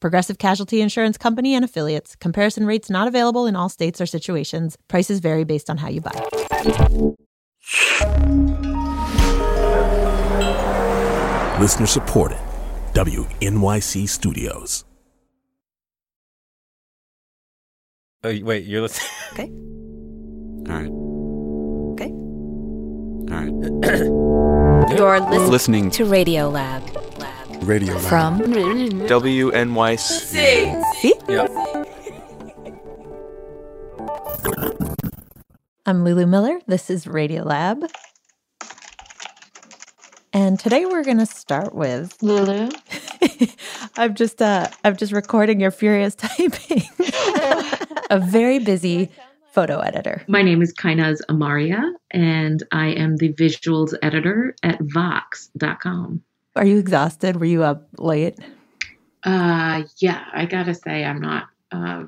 Progressive Casualty Insurance Company and Affiliates. Comparison rates not available in all states or situations. Prices vary based on how you buy. Listener supported. WNYC Studios. Oh, wait, you're listening? Okay. All right. You're listening to Radiolab. Radiolab. From WNYC. See? Yep. I'm Lulu Miller. This is Radiolab. And today we're going to start with Lulu. I'm just recording your furious typing. A very busy photo editor. My name is Kainaz Amaria, and I am the visuals editor at Vox.com. Are you exhausted? Were you up late? Yeah, I gotta say I'm not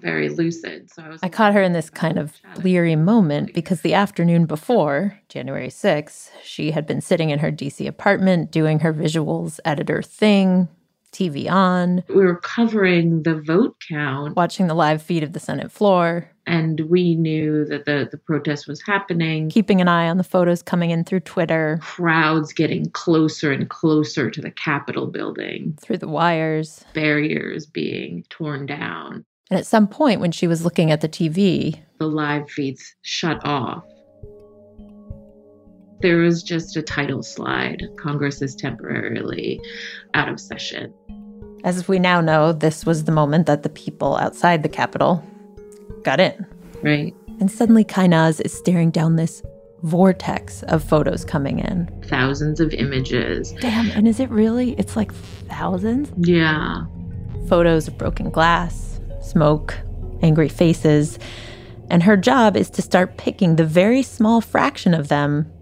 very lucid. So I caught her in this kind of bleary moment because the afternoon before, January 6th, she had been sitting in her DC apartment doing her visuals editor thing. TV on. We were covering the vote count. Watching the live feed of the Senate floor. And we knew that the protest was happening. Keeping an eye on the photos coming in through Twitter. Crowds getting closer and closer to the Capitol building. Through the wires. Barriers being torn down. And at some point when she was looking at the TV, the live feeds shut off. There was just a title slide. Congress is temporarily out of session. As we now know, this was the moment that the people outside the Capitol got in. Right. And suddenly Kainaz is staring down this vortex of photos coming in. Thousands of images. Damn, and is it really? It's like thousands? Yeah. Photos of broken glass, smoke, angry faces. And her job is to start picking the very small fraction of them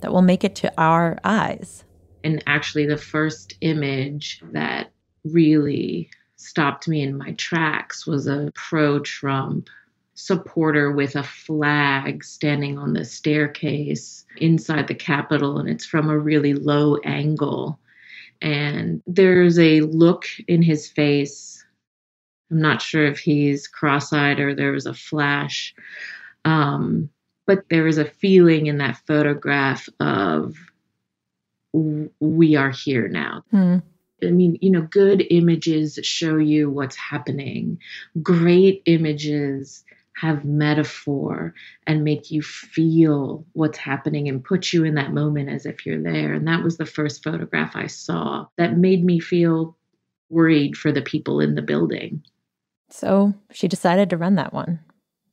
that will make it to our eyes. And actually the first image that really stopped me in my tracks was a pro-Trump supporter with a flag standing on the staircase inside the Capitol, and it's from a really low angle. And there's a look in his face. I'm not sure if he's cross-eyed or there was a flash. But there is a feeling in that photograph of we are here now. Mm. I mean, you know, good images show you what's happening. Great images have metaphor and make you feel what's happening and put you in that moment as if you're there. And that was the first photograph I saw that made me feel worried for the people in the building. So she decided to run that one,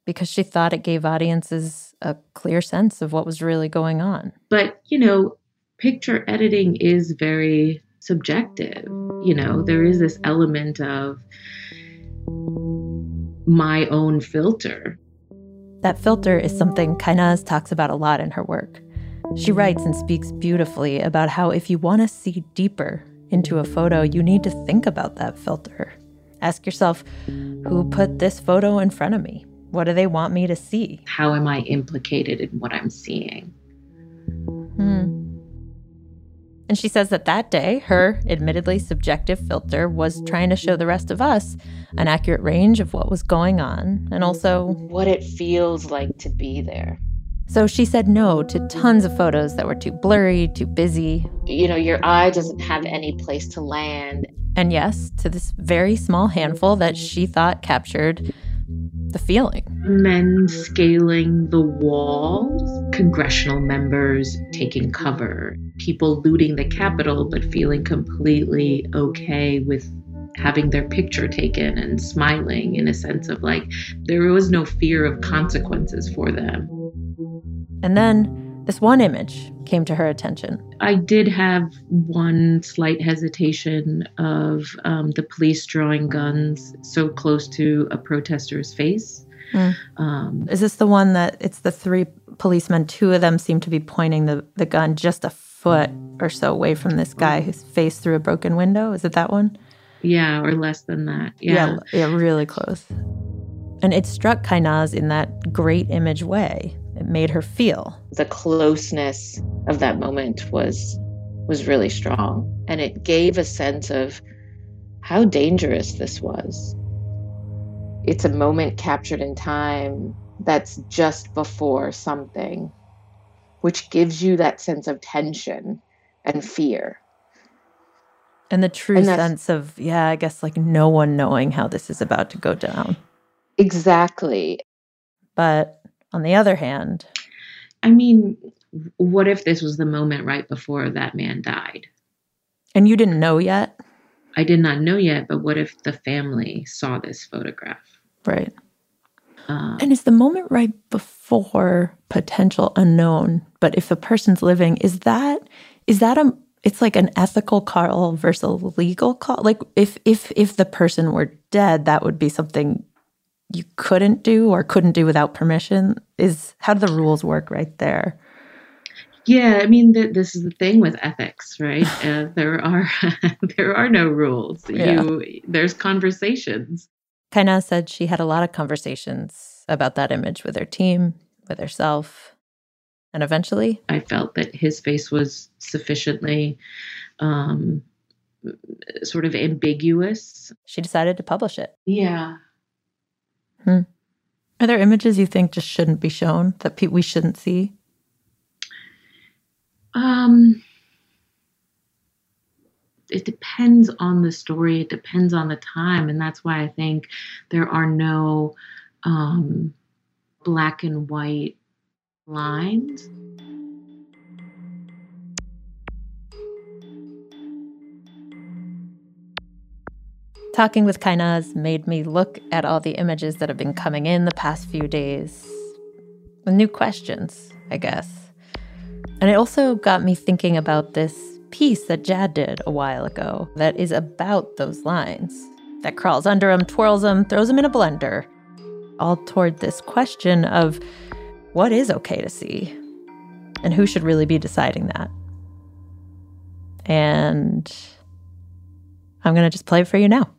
because she thought it gave audiences a clear sense of what was really going on. But, you know, picture editing is very subjective. You know, there is this element of my own filter. That filter is something Kainaz talks about a lot in her work. She writes and speaks beautifully about how if you want to see deeper into a photo, you need to think about that filter. Ask yourself, who put this photo in front of me? What do they want me to see? How am I implicated in what I'm seeing? Hmm. And she says that that day, her admittedly subjective filter was trying to show the rest of us an accurate range of what was going on, and also what it feels like to be there. So she said no to tons of photos that were too blurry, too busy. You know, your eye doesn't have any place to land. And yes, to this very small handful that she thought captured the feeling. Men scaling the walls, congressional members taking cover, people looting the Capitol but feeling completely okay with having their picture taken and smiling in a sense of like there was no fear of consequences for them. And then this one image came to her attention. I did have one slight hesitation of the police drawing guns so close to a protester's face. Mm. Is this the one that it's the three policemen, two of them seemed to be pointing the gun just a foot or so away from this guy whose face through a broken window. Is it that one? Yeah, or less than that. Yeah, really close. And it struck Kainaz in that great image way. It made her feel. The closeness of that moment was really strong. And it gave a sense of how dangerous this was. It's a moment captured in time that's just before something, which gives you that sense of tension and fear. And the true sense of, I guess, like no one knowing how this is about to go down. Exactly. But on the other hand, I mean, what if this was the moment right before that man died? And you didn't know yet? I did not know yet, but what if the family saw this photograph? Right. And is the moment right before potential unknown? But if a person's living, is that it's like an ethical call versus a legal call? Like if the person were dead, that would be something you couldn't do without permission. How do the rules work right there? Yeah, I mean, this is the thing with ethics, right? There are no rules. Yeah. There's conversations. Kainaz said she had a lot of conversations about that image with her team, with herself, and eventually, I felt that his face was sufficiently sort of ambiguous. She decided to publish it. Yeah. Are there images you think just shouldn't be shown, that we shouldn't see? It depends on the story. It depends on the time. And that's why I think there are no black and white lines. Talking with Kainaz made me look at all the images that have been coming in the past few days with new questions, I guess. And it also got me thinking about this piece that Jad did a while ago that is about those lines, that crawls under them, twirls them, throws them in a blender, all toward this question of what is okay to see and who should really be deciding that. And I'm going to just play it for you now.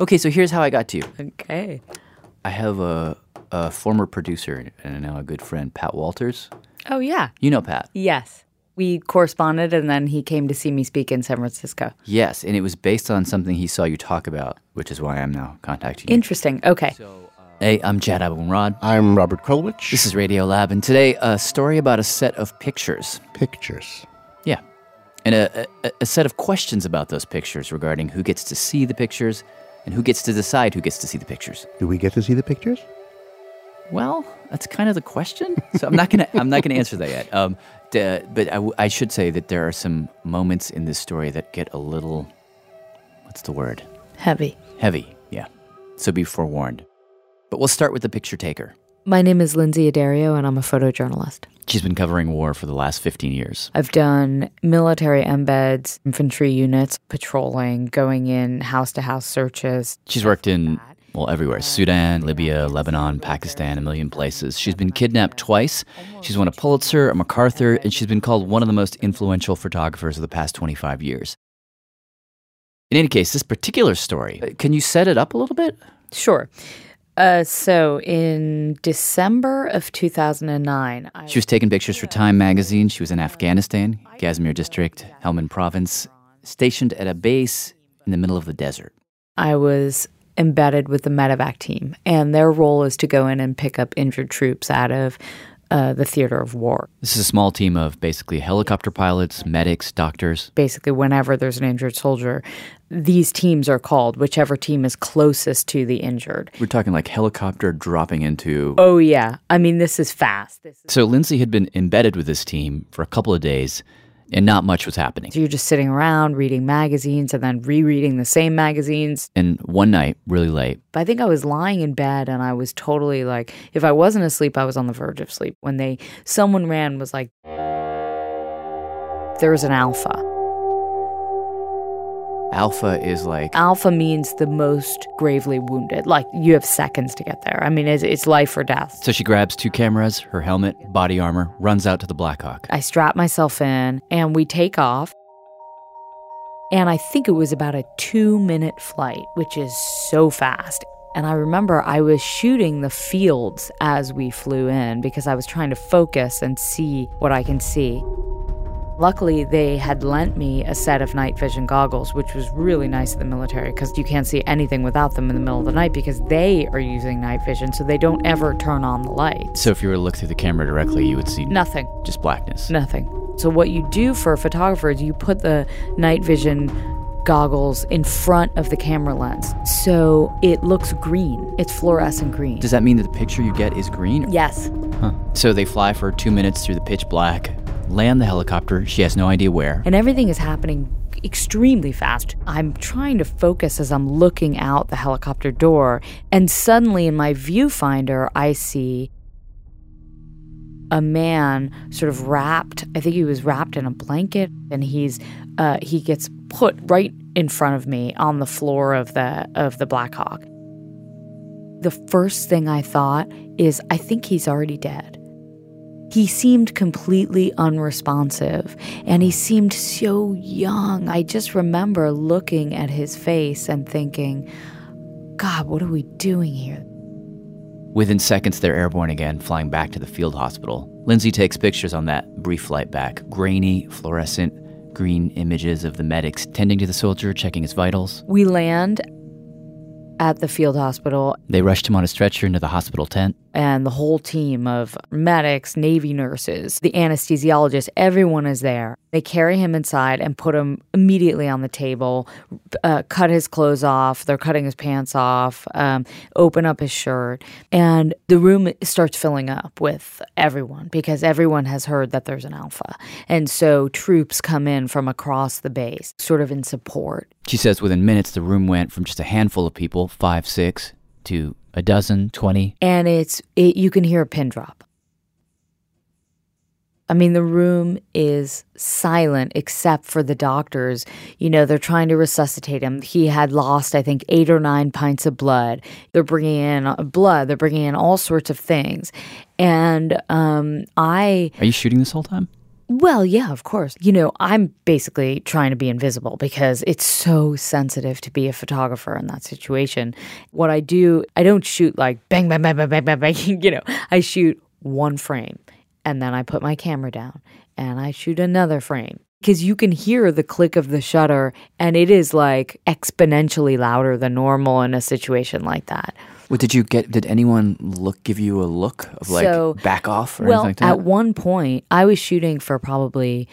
Okay, so here's how I got to you. Okay. I have a former producer and now a good friend, Pat Walters. Oh, yeah. You know Pat. Yes. We corresponded, and then he came to see me speak in San Francisco. Yes, and it was based on something he saw you talk about, which is why I'm now contacting you. Interesting. Okay. So, hey, I'm Jad Abumrad. I'm Robert Krulwich. This is Radiolab, and today a story about a set of pictures. Pictures. Yeah. And a set of questions about those pictures regarding who gets to see the pictures and who gets to decide who gets to see the pictures. Do we get to see the pictures? Well, that's kind of the question. So I'm not gonna answer that yet. But I should say that there are some moments in this story that get a little, what's the word? Heavy, yeah. So be forewarned. But we'll start with the picture taker. My name is Lynsey Addario, and I'm a photojournalist. She's been covering war for the last 15 years. I've done military embeds, infantry units, patrolling, going in house-to-house searches. She's worked in... well, everywhere. Sudan, Libya, Lebanon, Pakistan, a million places. She's been kidnapped twice. She's won a Pulitzer, a MacArthur, and she's been called one of the most influential photographers of the past 25 years. In any case, this particular story, can you set it up a little bit? Sure. So in December of 2009... she was taking pictures for Time magazine. She was in Afghanistan, Ghazni district, Helmand province, stationed at a base in the middle of the desert. I was... embedded with the medevac team, and their role is to go in and pick up injured troops out of the theater of war. This is a small team of basically helicopter pilots, medics, doctors. Basically, whenever there's an injured soldier, these teams are called, whichever team is closest to the injured. We're talking like helicopter dropping into... Oh, yeah. I mean, this is fast. So Lynsey had been embedded with this team for a couple of days, and not much was happening. So you're just sitting around reading magazines and then rereading the same magazines. And one night, really late. I think I was lying in bed and I was totally like, if I wasn't asleep, I was on the verge of sleep. When someone ran, was like, there was an alpha. Alpha is like... Alpha means the most gravely wounded. Like, you have seconds to get there. I mean, it's life or death. So she grabs two cameras, her helmet, body armor, runs out to the Black Hawk. I strap myself in, and we take off. And I think it was about a 2-minute flight, which is so fast. And I remember I was shooting the fields as we flew in because I was trying to focus and see what I can see. Luckily, they had lent me a set of night vision goggles, which was really nice of the military because you can't see anything without them in the middle of the night because they are using night vision, so they don't ever turn on the lights. So if you were to look through the camera directly, you would see... Nothing. Just blackness. Nothing. So what you do for a photographer is you put the night vision goggles in front of the camera lens. So it looks green. It's fluorescent green. Does that mean that the picture you get is green? Yes. Huh. So they fly for 2 minutes through the pitch black, land the helicopter. She has no idea where. And everything is happening extremely fast. I'm trying to focus as I'm looking out the helicopter door, and suddenly in my viewfinder, I see a man sort of wrapped, I think he was wrapped in a blanket, and he gets put right in front of me on the floor of the Black Hawk. The first thing I thought is, I think he's already dead. He seemed completely unresponsive, and he seemed so young. I just remember looking at his face and thinking, God, what are we doing here? Within seconds, they're airborne again, flying back to the field hospital. Lynsey takes pictures on that brief flight back, grainy, fluorescent, green images of the medics tending to the soldier, checking his vitals. We land at the field hospital. They rushed him on a stretcher into the hospital tent. And the whole team of medics, Navy nurses, the anesthesiologist, everyone is there. They carry him inside and put him immediately on the table, cut his clothes off. They're cutting his pants off, open up his shirt. And the room starts filling up with everyone because everyone has heard that there's an Alpha. And so troops come in from across the base, sort of in support. She says within minutes, the room went from just a handful of people, 5, 6, to a dozen, 20. And you can hear a pin drop. I mean, the room is silent except for the doctors. You know, they're trying to resuscitate him. He had lost, I think, 8 or 9 pints of blood. They're bringing in blood. They're bringing in all sorts of things. And Are you shooting this whole time? Well, yeah, of course. You know, I'm basically trying to be invisible because it's so sensitive to be a photographer in that situation. What I do, I don't shoot like bang, bang, bang, bang, bang, bang, bang. You know, I shoot one frame and then I put my camera down and I shoot another frame. Because you can hear the click of the shutter, and it is like exponentially louder than normal in a situation like that. What did you get? Did anyone give you a look of like back off or anything like that? Well, at one point, I was shooting for probably,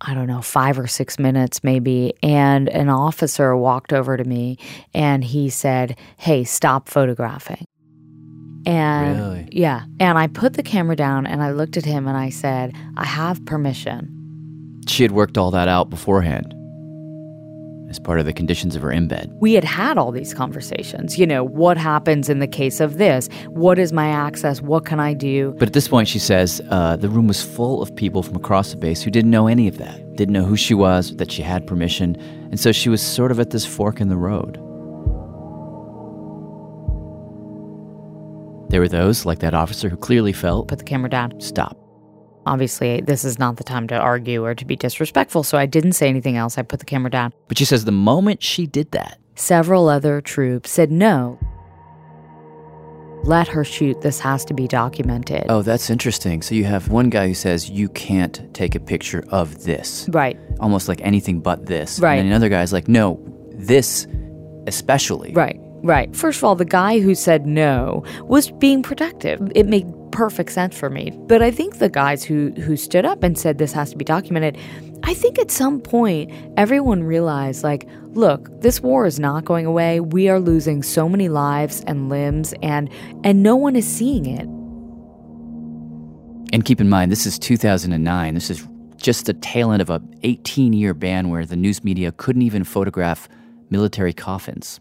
I don't know, 5 or 6 minutes maybe, and an officer walked over to me and he said, "Hey, stop photographing." And really? Yeah. And I put the camera down and I looked at him and I said, "I have permission." She had worked all that out beforehand as part of the conditions of her embed. We had had all these conversations. You know, what happens in the case of this? What is my access? What can I do? But at this point, she says the room was full of people from across the base who didn't know any of that, didn't know who she was, that she had permission. And so she was sort of at this fork in the road. There were those, like that officer, who clearly felt... Put the camera down. Stop. Obviously, this is not the time to argue or to be disrespectful, so I didn't say anything else. I put the camera down. But she says the moment she did that... Several other troops said, "No, let her shoot. This has to be documented." Oh, that's interesting. So you have one guy who says, "You can't take a picture of this." Right. Almost like anything but this. Right. And then another guy's like, "No, this especially." Right, right. First of all, the guy who said no was being protective. It made perfect sense for me. But I think the guys who stood up and said this has to be documented, I think at some point everyone realized, like, look, this war is not going away. We are losing so many lives and limbs, and no one is seeing it. And keep in mind, this is 2009. This is just the tail end of a 18-year ban where the news media couldn't even photograph military coffins.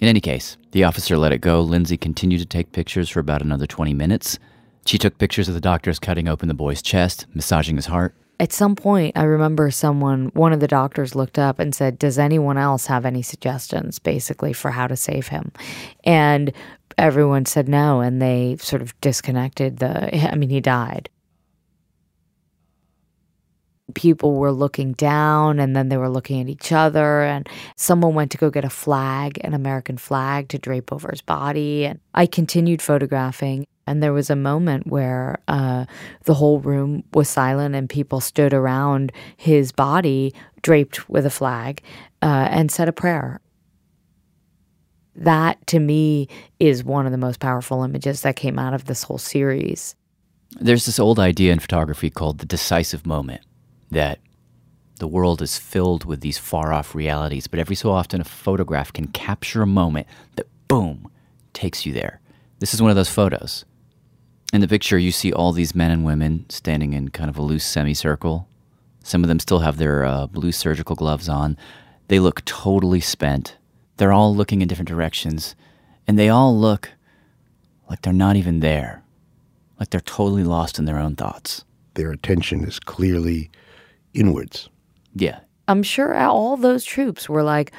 In any case, the officer let it go. Lynsey continued to take pictures for about another 20 minutes. She took pictures of the doctors cutting open the boy's chest, massaging his heart. at some point, I remember one of the doctors looked up and said, does anyone else have any suggestions, basically, for how to save him? And everyone said no, and they sort of disconnected he died. People were looking down, and then they were looking at each other, and someone went to go get a flag, an American flag, to drape over his body. And I continued photographing, and there was a moment where the whole room was silent, and people stood around his body draped with a flag and said a prayer. That, to me, is one of the most powerful images that came out of this whole series. There's this old idea in photography called the decisive moment, that the world is filled with these far-off realities, but every so often a photograph can capture a moment that, boom, takes you there. This is one of those photos. In the picture, you see all these men and women standing in kind of a loose semicircle. Some of them still have their blue surgical gloves on. They look totally spent. They're all looking in different directions, and they all look like they're not even there, like they're totally lost in their own thoughts. Their attention is clearly inwards. Yeah. I'm sure all those troops were like,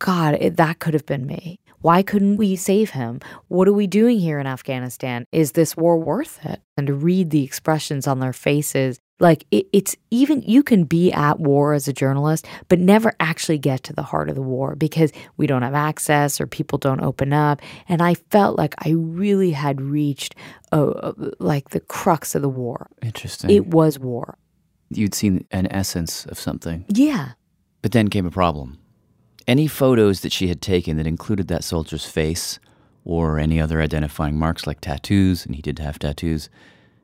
God, that could have been me. Why couldn't we save him? What are we doing here in Afghanistan? Is this war worth it? And to read the expressions on their faces, like it's even, you can be at war as a journalist, but never actually get to the heart of the war because we don't have access or people don't open up. And I felt like I really had reached the crux of the war. Interesting. It was war. You'd seen an essence of something. Yeah. But then came a problem. Any photos that she had taken that included that soldier's face or any other identifying marks like tattoos, and he did have tattoos,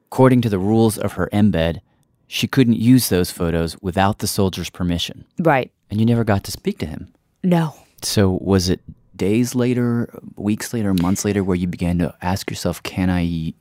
according to the rules of her embed, she couldn't use those photos without the soldier's permission. Right. And you never got to speak to him. No. So was it days later, weeks later, months later, where you began to ask yourself, who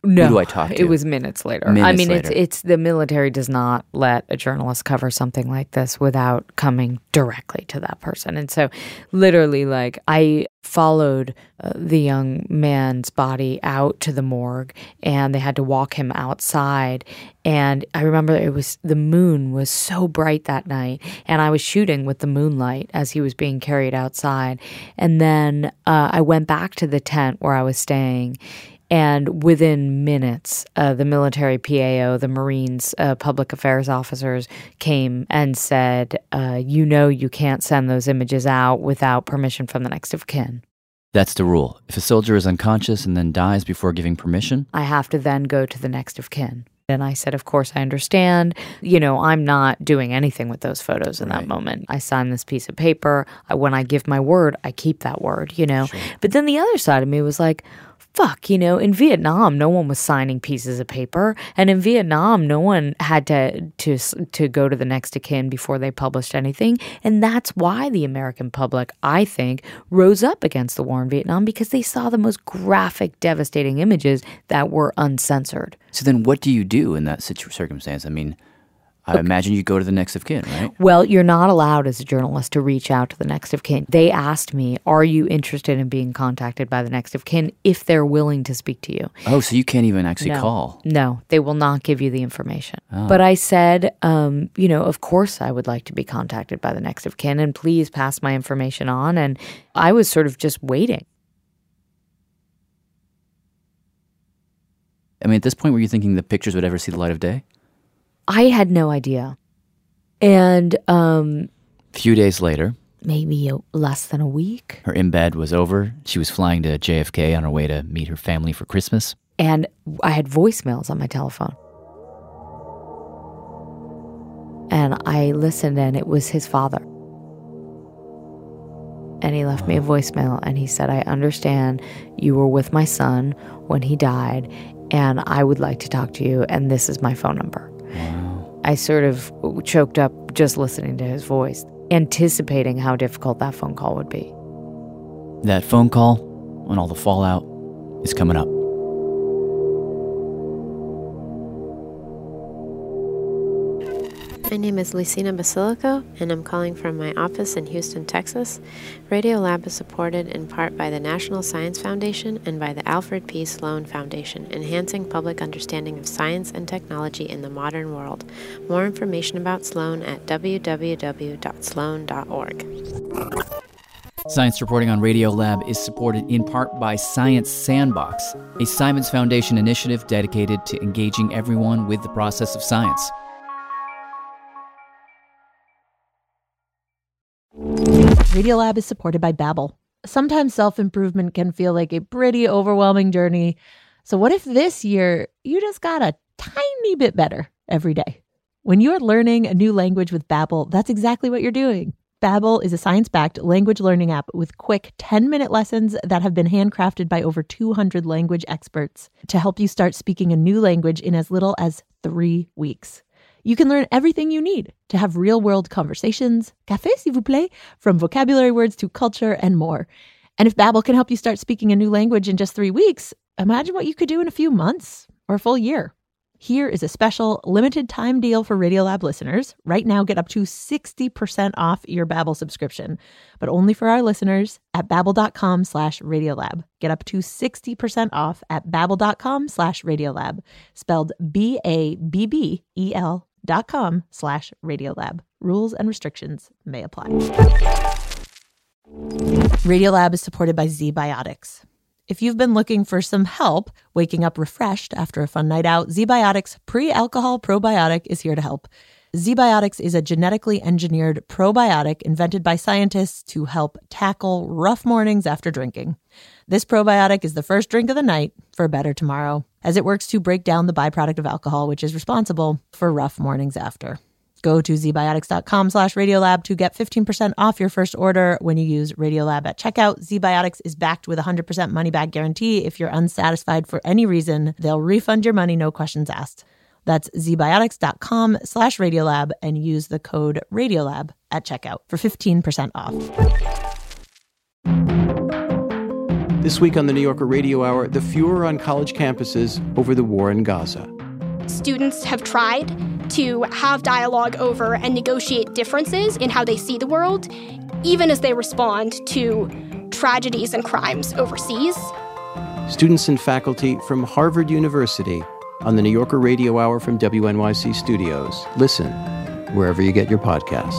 do I talk to? It was minutes later. It's the military does not let a journalist cover something like this without coming directly to that person. And so literally, like, I followed the young man's body out to the morgue, and they had to walk him outside. And I remember the moon was so bright that night, and I was shooting with the moonlight as he was being carried outside. And then I went back to the tent where I was staying, and within minutes, the military PAO, the Marines, public affairs officers came and said, you can't send those images out without permission from the next of kin. That's the rule. If a soldier is unconscious and then dies before giving permission? I have to then go to the next of kin. And I said, of course, I understand. I'm not doing anything with those photos in that moment. I signed this piece of paper. When I give my word, I keep that word, Sure. But then the other side of me was like, fuck, in Vietnam, no one was signing pieces of paper. And in Vietnam, no one had to go to the next of kin before they published anything. And that's why the American public, I think, rose up against the war in Vietnam, because they saw the most graphic, devastating images that were uncensored. So then what do you do in that circumstance? I imagine you go to the next of kin, right? Well, you're not allowed as a journalist to reach out to the next of kin. They asked me, are you interested in being contacted by the next of kin if they're willing to speak to you? Oh, so you can't even actually call? No, they will not give you the information. Oh. But I said, of course I would like to be contacted by the next of kin, and please pass my information on. And I was sort of just waiting. At this point, were you thinking the pictures would ever see the light of day? I had no idea. And a few days later, maybe less than a week, her embed was over. She was flying to JFK on her way to meet her family for Christmas. And I had voicemails on my telephone. And I listened, and it was his father. And he left me a voicemail, and he said, I understand you were with my son when he died, and I would like to talk to you, and this is my phone number. Wow. I sort of choked up just listening to his voice, anticipating how difficult that phone call would be. That phone call and all the fallout is coming up. My name is Lucina Basilico, and I'm calling from my office in Houston, Texas. Radiolab is supported in part by the National Science Foundation and by the Alfred P. Sloan Foundation, enhancing public understanding of science and technology in the modern world. More information about Sloan at www.sloan.org. Science reporting on Radiolab is supported in part by Science Sandbox, a Simons Foundation initiative dedicated to engaging everyone with the process of science. Radiolab is supported by Babbel. Sometimes self-improvement can feel like a pretty overwhelming journey. So what if this year you just got a tiny bit better every day? When you're learning a new language with Babbel, that's exactly what you're doing. Babbel is a science-backed language learning app with quick 10-minute lessons that have been handcrafted by over 200 language experts to help you start speaking a new language in as little as 3 weeks. You can learn everything you need to have real-world conversations, café s'il vous plaît, from vocabulary words to culture and more. And if Babbel can help you start speaking a new language in just 3 weeks, imagine what you could do in a few months or a full year. Here is a special limited-time deal for Radiolab listeners. Right now, get up to 60% off your Babbel subscription, but only for our listeners at babbel.com/Radiolab. Get up to 60% off at babbel.com/Radiolab, spelled BABBEL.com/Radiolab. Rules and restrictions may apply. Radiolab is supported by Z-Biotics. If you've been looking for some help waking up refreshed after a fun night out, Z-Biotics Pre-Alcohol Probiotic is here to help. Z-Biotics is a genetically engineered probiotic invented by scientists to help tackle rough mornings after drinking. This probiotic is the first drink of the night for a better tomorrow, as it works to break down the byproduct of alcohol, which is responsible for rough mornings after. Go to zbiotics.com/Radiolab to get 15% off your first order when you use Radiolab at checkout. Z-Biotics is backed with a 100% money-back guarantee. If you're unsatisfied for any reason, they'll refund your money, no questions asked. That's zbiotics.com/Radiolab and use the code Radiolab at checkout for 15% off. This week on the New Yorker Radio Hour, the furor on college campuses over the war in Gaza. Students have tried to have dialogue over and negotiate differences in how they see the world, even as they respond to tragedies and crimes overseas. Students and faculty from Harvard University on the New Yorker Radio Hour from WNYC Studios. Listen wherever you get your podcasts.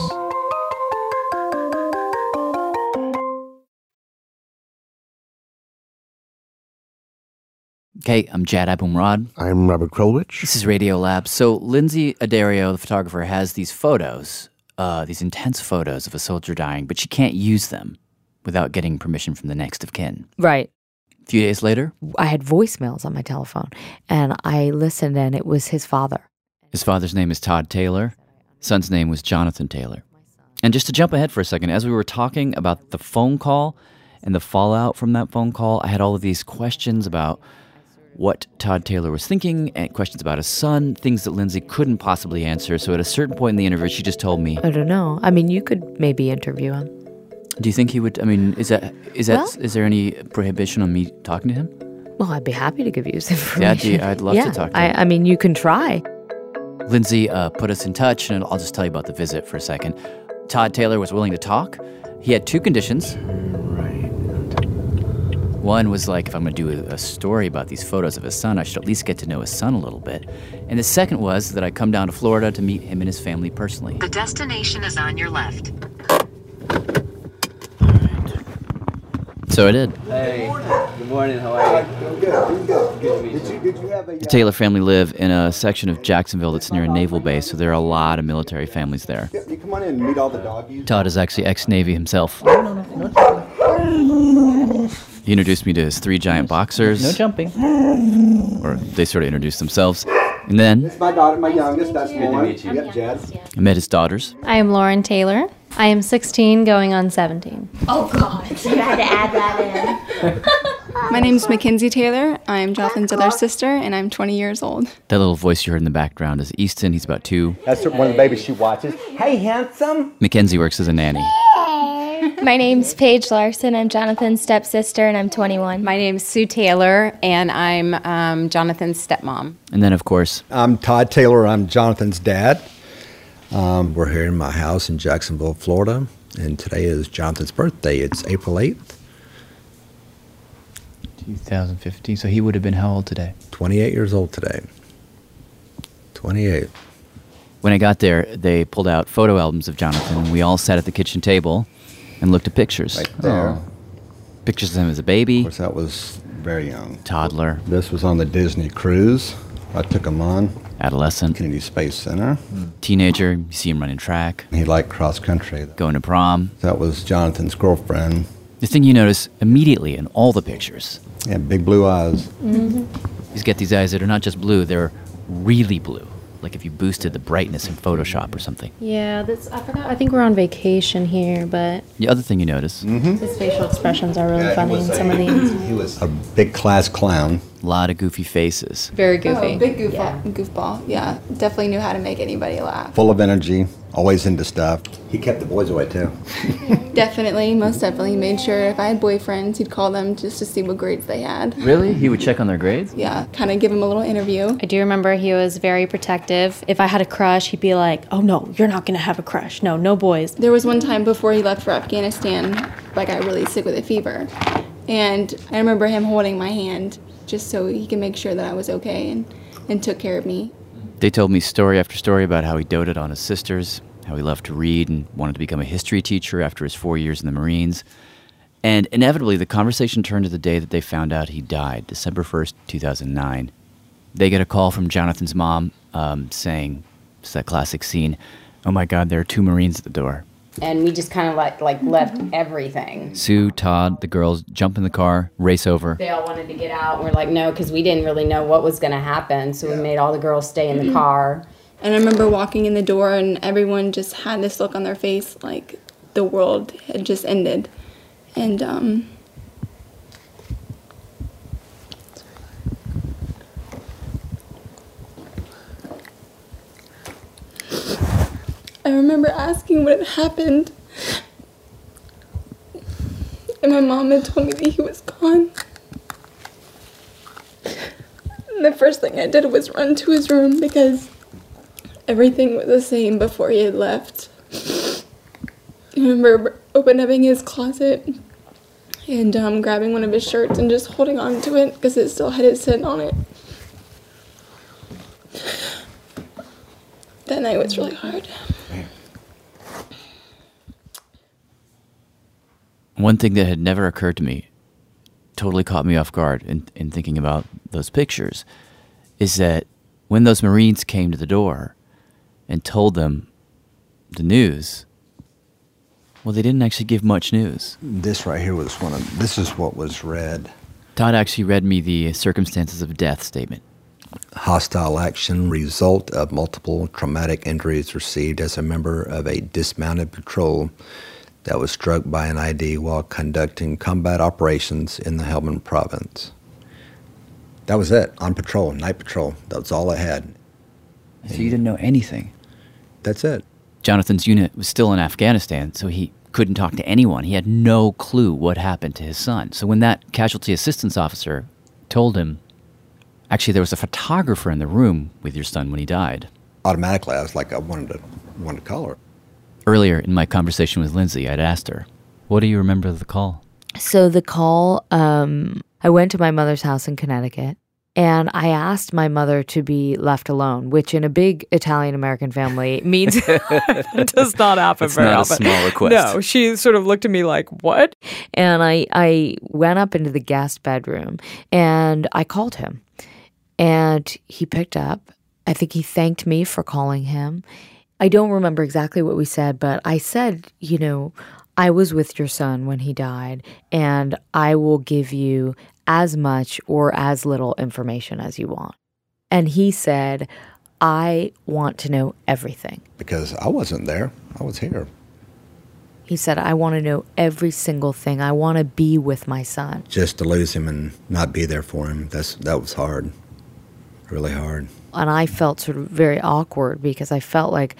Okay, I'm Jad Abumrad. I'm Robert Krulwich. This is Radiolab. So Lynsey Addario, the photographer, has these photos, these intense photos of a soldier dying, but she can't use them without getting permission from the next of kin. Right. A few days later? I had voicemails on my telephone, and I listened, and it was his father. His father's name is Todd Taylor. Son's name was Jonathan Taylor. And just to jump ahead for a second, as we were talking about the phone call and the fallout from that phone call, I had all of these questions about what Todd Taylor was thinking, and questions about his son, things that Lynsey couldn't possibly answer. So at a certain point in the interview, she just told me, I don't know. I mean, you could maybe interview him. Do you think he would? I mean, is there any prohibition on me talking to him? Well, I'd be happy to give you his information. Yeah, I'd love to talk to him. I mean, you can try. Lynsey put us in touch, and I'll just tell you about the visit for a second. Todd Taylor was willing to talk. He had two conditions. One was like, if I'm going to do a story about these photos of his son, I should at least get to know his son a little bit. And the second was that I come down to Florida to meet him and his family personally. The destination is on your left. All right. So I did. Hey. Good morning. How are you? I'm good. I'm good. Good to meet you. Did you have the Taylor family live in a section of Jacksonville that's near a naval base, so there are a lot of military families there. You come on in and meet all the doggies. Todd is actually ex-Navy himself. He introduced me to his three giant boxers. No jumping. Or they sort of introduced themselves. And then... It's my daughter, my youngest. That's Lauren. Good to meet you. Yep, I met his daughters. I am Lauren Taylor. I am 16 going on 17. Oh, God. You had to add that in. My name's Mackenzie Taylor. I'm Jonathan's other sister, and I'm 20 years old. That little voice you heard in the background is Easton. He's about 2. That's one of the babies she watches. Hey, handsome. Mackenzie works as a nanny. My name's Paige Larson. I'm Jonathan's stepsister, and I'm 21. My name's Sue Taylor, and I'm Jonathan's stepmom. And then, of course... I'm Todd Taylor. I'm Jonathan's dad. We're here in my house in Jacksonville, Florida, and today is Jonathan's birthday. It's April 8th. 2015, so he would have been how old today? 28 years old today. 28. When I got there, they pulled out photo albums of Jonathan, and we all sat at the kitchen table and looked at pictures. Right there. Oh. Pictures of him as a baby. Of course, that was very young. Toddler. This was on the Disney cruise. I took him on. Adolescent. Kennedy Space Center. Teenager. You see him running track. He liked cross country. Going to prom. That was Jonathan's girlfriend. The thing you notice immediately in all the pictures. Yeah, big blue eyes. Mm-hmm. He's got these eyes that are not just blue, they're really blue. Like if you boosted the brightness in Photoshop or something. Yeah, I forgot. I think we're on vacation here, but... The other thing you notice... Mm-hmm. His facial expressions are really funny. He was a big class clown. A lot of goofy faces. Very goofy. Oh, big goofball. Yeah. Goofball, yeah. Definitely knew how to make anybody laugh. Full of energy, always into stuff. He kept the boys away, too. Definitely, most definitely. He made sure if I had boyfriends, he'd call them just to see what grades they had. Really? He would check on their grades? Yeah, kind of give them a little interview. I do remember he was very protective. If I had a crush, he'd be like, oh, no, you're not going to have a crush. No, no boys. There was one time before he left for Afghanistan, I got really sick with a fever. And I remember him holding my hand just so he can make sure that I was okay and took care of me. They told me story after story about how he doted on his sisters, how he loved to read and wanted to become a history teacher after his 4 years in the Marines. And inevitably, the conversation turned to the day that they found out he died, December 1st, 2009. They get a call from Jonathan's mom saying, it's that classic scene, oh my God, there are two Marines at the door. And we just kind of like left everything. Sue, Todd, the girls jump in the car, race over. They all wanted to get out. We're like, no, because we didn't really know what was going to happen. So we made all the girls stay in the car. And I remember walking in the door and everyone just had this look on their face like the world had just ended. And I remember asking what had happened, and my mom had told me that he was gone. And the first thing I did was run to his room because everything was the same before he had left. I remember opening his closet and grabbing one of his shirts and just holding on to it because it still had his scent on it. That night was really hard. One thing that had never occurred to me, totally caught me off guard in thinking about those pictures, is that when those Marines came to the door and told them the news, well, they didn't actually give much news. This right here was this is what was read. Todd actually read me the circumstances of death statement. Hostile action, result of multiple traumatic injuries received as a member of a dismounted patrol that was struck by an IED while conducting combat operations in the Helmand province. That was it, on patrol, night patrol. That was all I had. So you didn't know anything? That's it. Jonathan's unit was still in Afghanistan, so he couldn't talk to anyone. He had no clue what happened to his son. So when that casualty assistance officer told him, actually, there was a photographer in the room with your son when he died. Automatically, I was like, I wanted to call her. Earlier in my conversation with Lynsey, I'd asked her, what do you remember of the call? So the call, I went to my mother's house in Connecticut, and I asked my mother to be left alone, which in a big Italian-American family means it does not happen very often. It's not a small request. No, she sort of looked at me like, what? And I went up into the guest bedroom, and I called him. And he picked up. I think he thanked me for calling him. I don't remember exactly what we said, but I said, you know, I was with your son when he died, and I will give you as much or as little information as you want. And he said, I want to know everything. Because I wasn't there. I was here. He said, I want to know every single thing. I want to be with my son. Just to lose him and not be there for him, that was hard. Really hard. And I felt sort of very awkward because I felt like,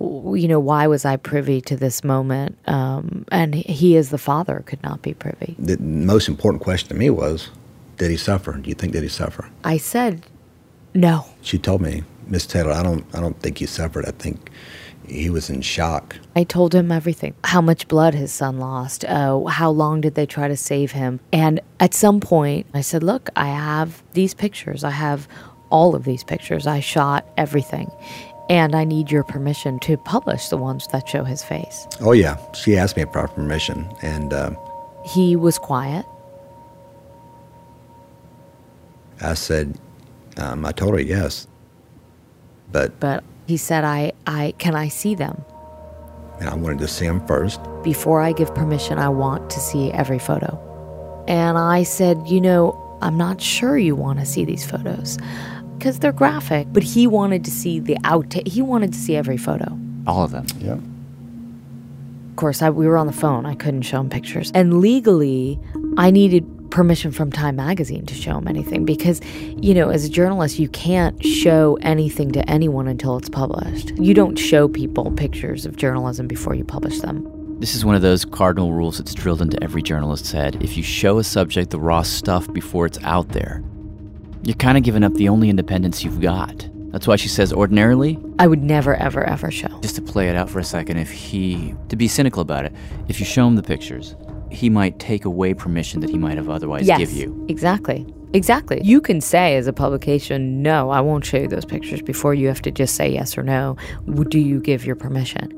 you know, why was I privy to this moment? And he as the father could not be privy. The most important question to me was, did he suffer? Do you think that he suffered? I said, no. She told me, Miss Taylor, I don't think he suffered. I think He was in shock. I told him everything, how much blood his son lost, how long did they try to save him. And at some point, I said, look, I have these pictures. I have all of these pictures. I shot everything. And I need your permission to publish the ones that show his face. Oh, yeah. She asked me for permission. And he was quiet. I said, I told her yes. But he said, "Can I see them?" And I wanted to see them first. Before I give permission, I want to see every photo. And I said, you know, I'm not sure you want to see these photos because they're graphic. But he wanted to see the outtake. He wanted to see every photo. All of them. Yeah. Of course, we were on the phone. I couldn't show him pictures. And legally, I needed permission from Time magazine to show him anything because, you know, as a journalist, you can't show anything to anyone until it's published. You don't show people pictures of journalism before you publish them. This is one of those cardinal rules that's drilled into every journalist's head. If you show a subject the raw stuff before it's out there, you're kind of giving up the only independence you've got. That's why she says ordinarily, I would never, ever, ever show. Just to play it out for a second, to be cynical about it, if you show him the pictures, he might take away permission that he might have otherwise give you. Yes, exactly. Exactly. You can say as a publication, no, I won't show you those pictures before you have to just say yes or no. Do you give your permission?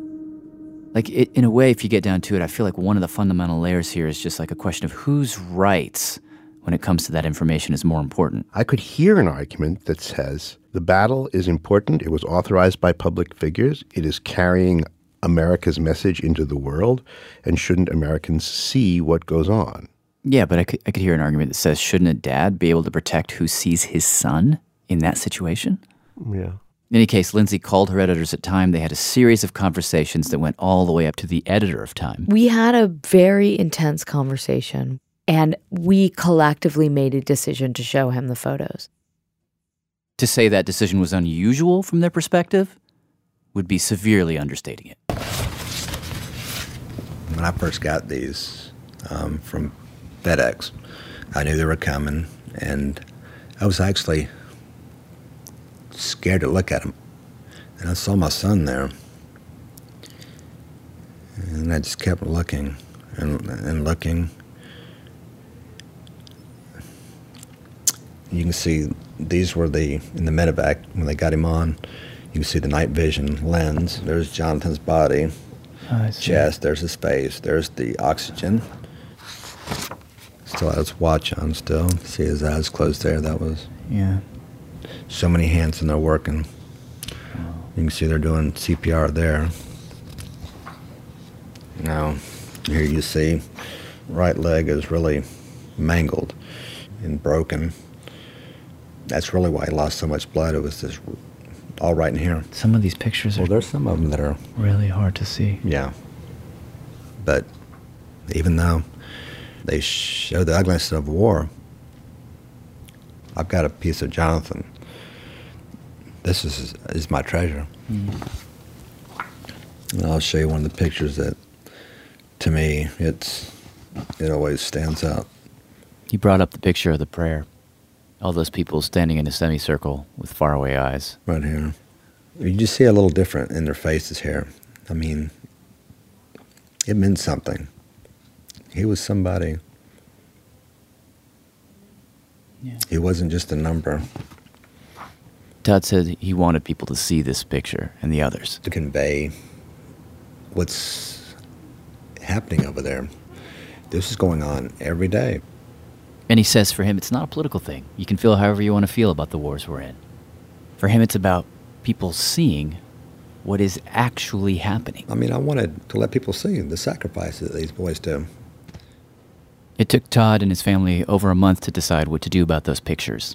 Like, in a way, if you get down to it, I feel like one of the fundamental layers here is just like a question of whose rights when it comes to that information is more important. I could hear an argument that says the battle is important. It was authorized by public figures. It is carrying America's message into the world, and shouldn't Americans see what goes on? Yeah, but I could hear an argument that says, shouldn't a dad be able to protect who sees his son in that situation? Yeah. In any case, Lynsey called her editors at Time. They had a series of conversations that went all the way up to the editor of Time. We had a very intense conversation, and we collectively made a decision to show him the photos. To say that decision was unusual from their perspective would be severely understating it. When I first got these from FedEx, I knew they were coming, and I was actually scared to look at them. And I saw my son there, and I just kept looking and looking. You can see these were in the medevac when they got him on. You can see the night vision lens. There's Jonathan's body, chest. There's his face. There's the oxygen. Still had his watch on still. See his eyes closed there. That was... Yeah. So many hands and they're working. You can see they're doing CPR there. Now, here you see right leg is really mangled and broken. That's really why he lost so much blood. It was this... all right in here. Some of these pictures are... Well, there's some of them that are... really hard to see. Yeah. But even though they show the ugliness of war, I've got a piece of Jonathan. This is my treasure. Mm. And I'll show you one of the pictures that, to me, it always stands out. He brought up the picture of the prayer. All those people standing in a semicircle with faraway eyes. Right here. You just see a little different in their faces here. I mean, it meant something. He was somebody. Yeah. He wasn't just a number. Todd said he wanted people to see this picture and the others. To convey what's happening over there. This is going on every day. And he says for him, it's not a political thing. You can feel however you want to feel about the wars we're in. For him, it's about people seeing what is actually happening. I mean, I wanted to let people see the sacrifices that these boys do. It took Todd and his family over a month to decide what to do about those pictures,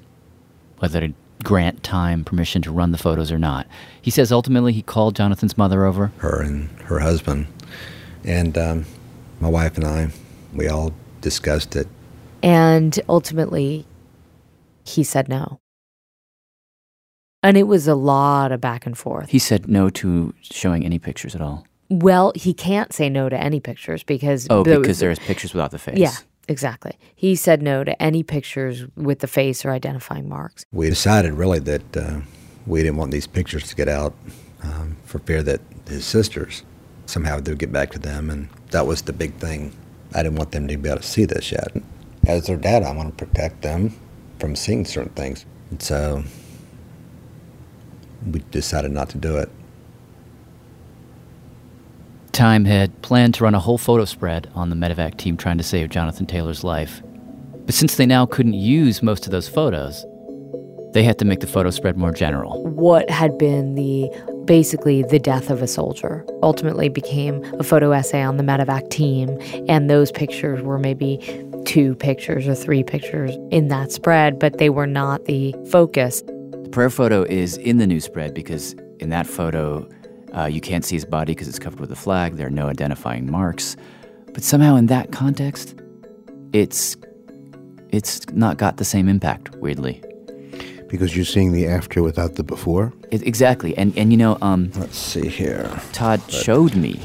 whether to grant Time permission to run the photos or not. He says ultimately he called Jonathan's mother over. Her and her husband. And my wife and I, we all discussed it. And ultimately, he said no. And it was a lot of back and forth. He said no to showing any pictures at all. Well, he can't say no to any pictures because... Oh, because there's pictures without the face. Yeah, exactly. He said no to any pictures with the face or identifying marks. We decided really that we didn't want these pictures to get out for fear that his sisters somehow would get back to them. And that was the big thing. I didn't want them to be able to see this yet. As their dad, I want to protect them from seeing certain things. And so we decided not to do it. Time had planned to run a whole photo spread on the medevac team trying to save Jonathan Taylor's life. But since they now couldn't use most of those photos, they had to make the photo spread more general. What had been basically the death of a soldier ultimately became a photo essay on the medevac team, and those pictures were maybe 2 pictures or 3 pictures in that spread, but they were not the focus. The prayer photo is in the new spread because in that photo, you can't see his body because it's covered with a flag. There are no identifying marks. But somehow in that context, it's not got the same impact, weirdly. Because you're seeing the after without the before? Exactly. And you know... let's see here. Todd showed me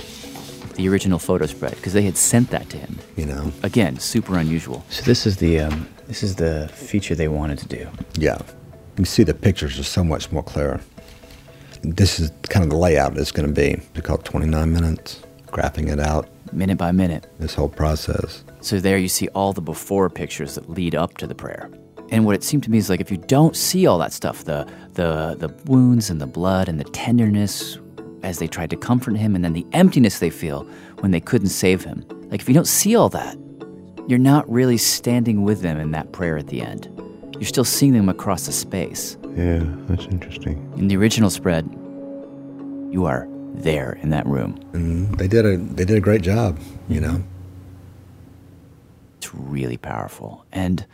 the original photo spread because they had sent that to him. You know. Again, super unusual. So this is the feature they wanted to do. Yeah. You see the pictures are so much more clear. This is kind of the layout it's going to be. They call it 29 minutes, graphing it out. Minute by minute. This whole process. So there you see all the before pictures that lead up to the prayer. And what it seemed to me is like if you don't see all that stuff, the wounds and the blood and the tenderness as they tried to comfort him and then the emptiness they feel when they couldn't save him. Like if you don't see all that, you're not really standing with them in that prayer at the end. You're still seeing them across the space. Yeah, that's interesting. In the original spread, you are there in that room. And they did a great job, you know. It's really powerful. And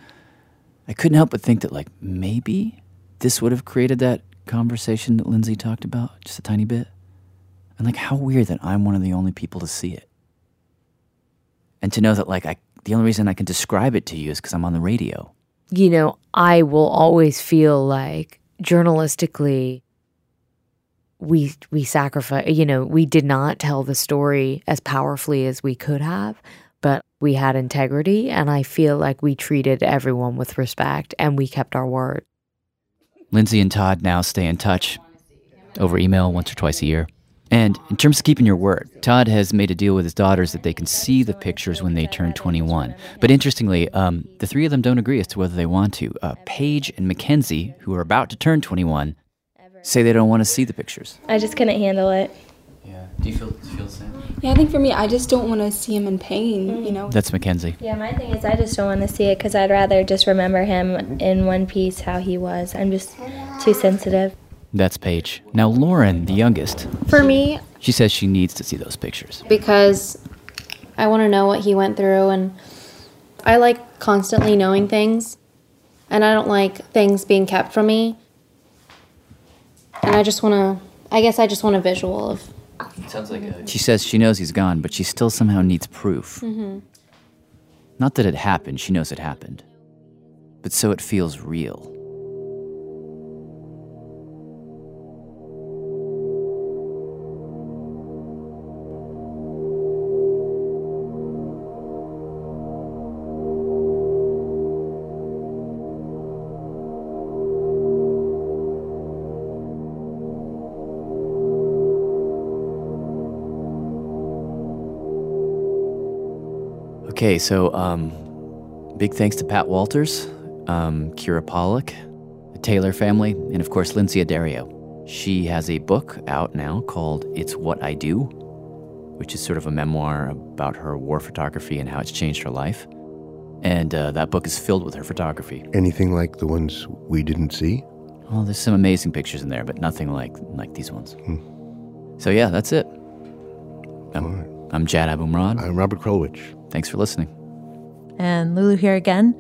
I couldn't help but think that, like, maybe this would have created that conversation that Lynsey talked about just a tiny bit. And, like, how weird that I'm one of the only people to see it. And to know that, like, the only reason I can describe it to you is because I'm on the radio. You know, I will always feel like journalistically we sacrifice, you know, we did not tell the story as powerfully as we could have, but we had integrity, and I feel like we treated everyone with respect and we kept our word. Lynsey and Todd now stay in touch over email once or twice a year. And in terms of keeping your word, Todd has made a deal with his daughters that they can see the pictures when they turn 21. But interestingly, the three of them don't agree as to whether they want to. Paige and Mackenzie, who are about to turn 21, say they don't want to see the pictures. I just couldn't handle it. Yeah. Do you feel the same? Yeah, I think for me, I just don't want to see him in pain, you know? That's Mackenzie. Yeah, my thing is I just don't want to see it because I'd rather just remember him in one piece how he was. I'm just too sensitive. That's Paige. Now, Lauren, the youngest. For me... She says she needs to see those pictures. Because I want to know what he went through, and I like constantly knowing things, and I don't like things being kept from me. And I just want to... I guess I just want a visual of... It sounds like a... She says she knows he's gone, but she still somehow needs proof. Mm-hmm. Not that it happened. She knows it happened. But so it feels real. Okay, so big thanks to Pat Walters, Kira Pollock, the Taylor family, and of course, Lynsey Addario. She has a book out now called It's What I Do, which is sort of a memoir about her war photography and how it's changed her life. And that book is filled with her photography. Anything like the ones we didn't see? Well, there's some amazing pictures in there, but nothing like these ones. So yeah, that's it. I'm Jad Abumrad. I'm Robert Krulwich. Thanks for listening. And Lulu here again.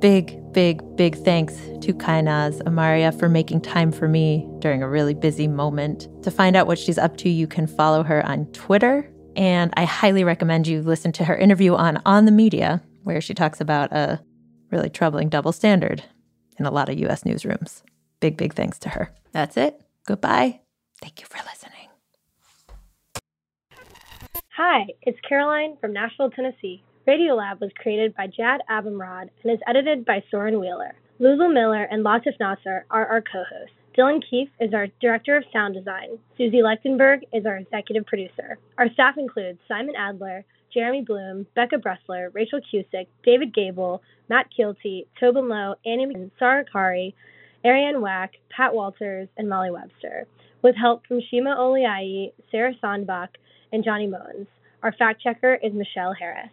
Big thanks to Kainaz Amaria for making time for me during a really busy moment. To find out what she's up to, you can follow her on Twitter. And I highly recommend you listen to her interview on The Media, where she talks about a really troubling double standard in a lot of U.S. newsrooms. Big thanks to her. That's it. Goodbye. Thank you for listening. Hi, it's Caroline from Nashville, Tennessee. Radiolab was created by Jad Abumrad and is edited by Soren Wheeler. Lulu Miller and Latif Nasser are our co-hosts. Dylan Keefe is our Director of Sound Design. Susie Lechtenberg is our Executive Producer. Our staff includes Simon Adler, Jeremy Bloom, Becca Bressler, Rachel Cusick, David Gable, Matt Kielty, Tobin Lowe, Annie McKinnon, Sarah Kari, Ariane Wack, Pat Walters, and Molly Webster, with help from Shima Oliayi, Sarah Sonbach, and Johnny Moens. Our fact-checker is Michelle Harris.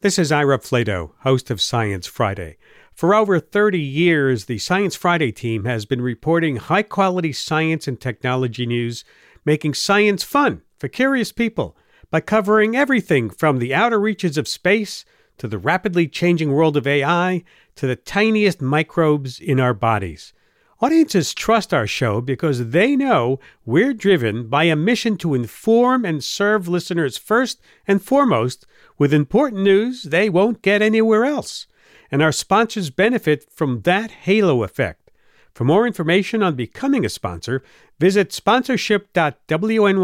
This is Ira Flato, host of Science Friday. For over 30 years, the Science Friday team has been reporting high-quality science and technology news, making science fun for curious people by covering everything from the outer reaches of space to the rapidly changing world of AI, to the tiniest microbes in our bodies. Audiences trust our show because they know we're driven by a mission to inform and serve listeners first and foremost with important news they won't get anywhere else. And our sponsors benefit from that halo effect. For more information on becoming a sponsor, visit sponsorship.wnyc.org.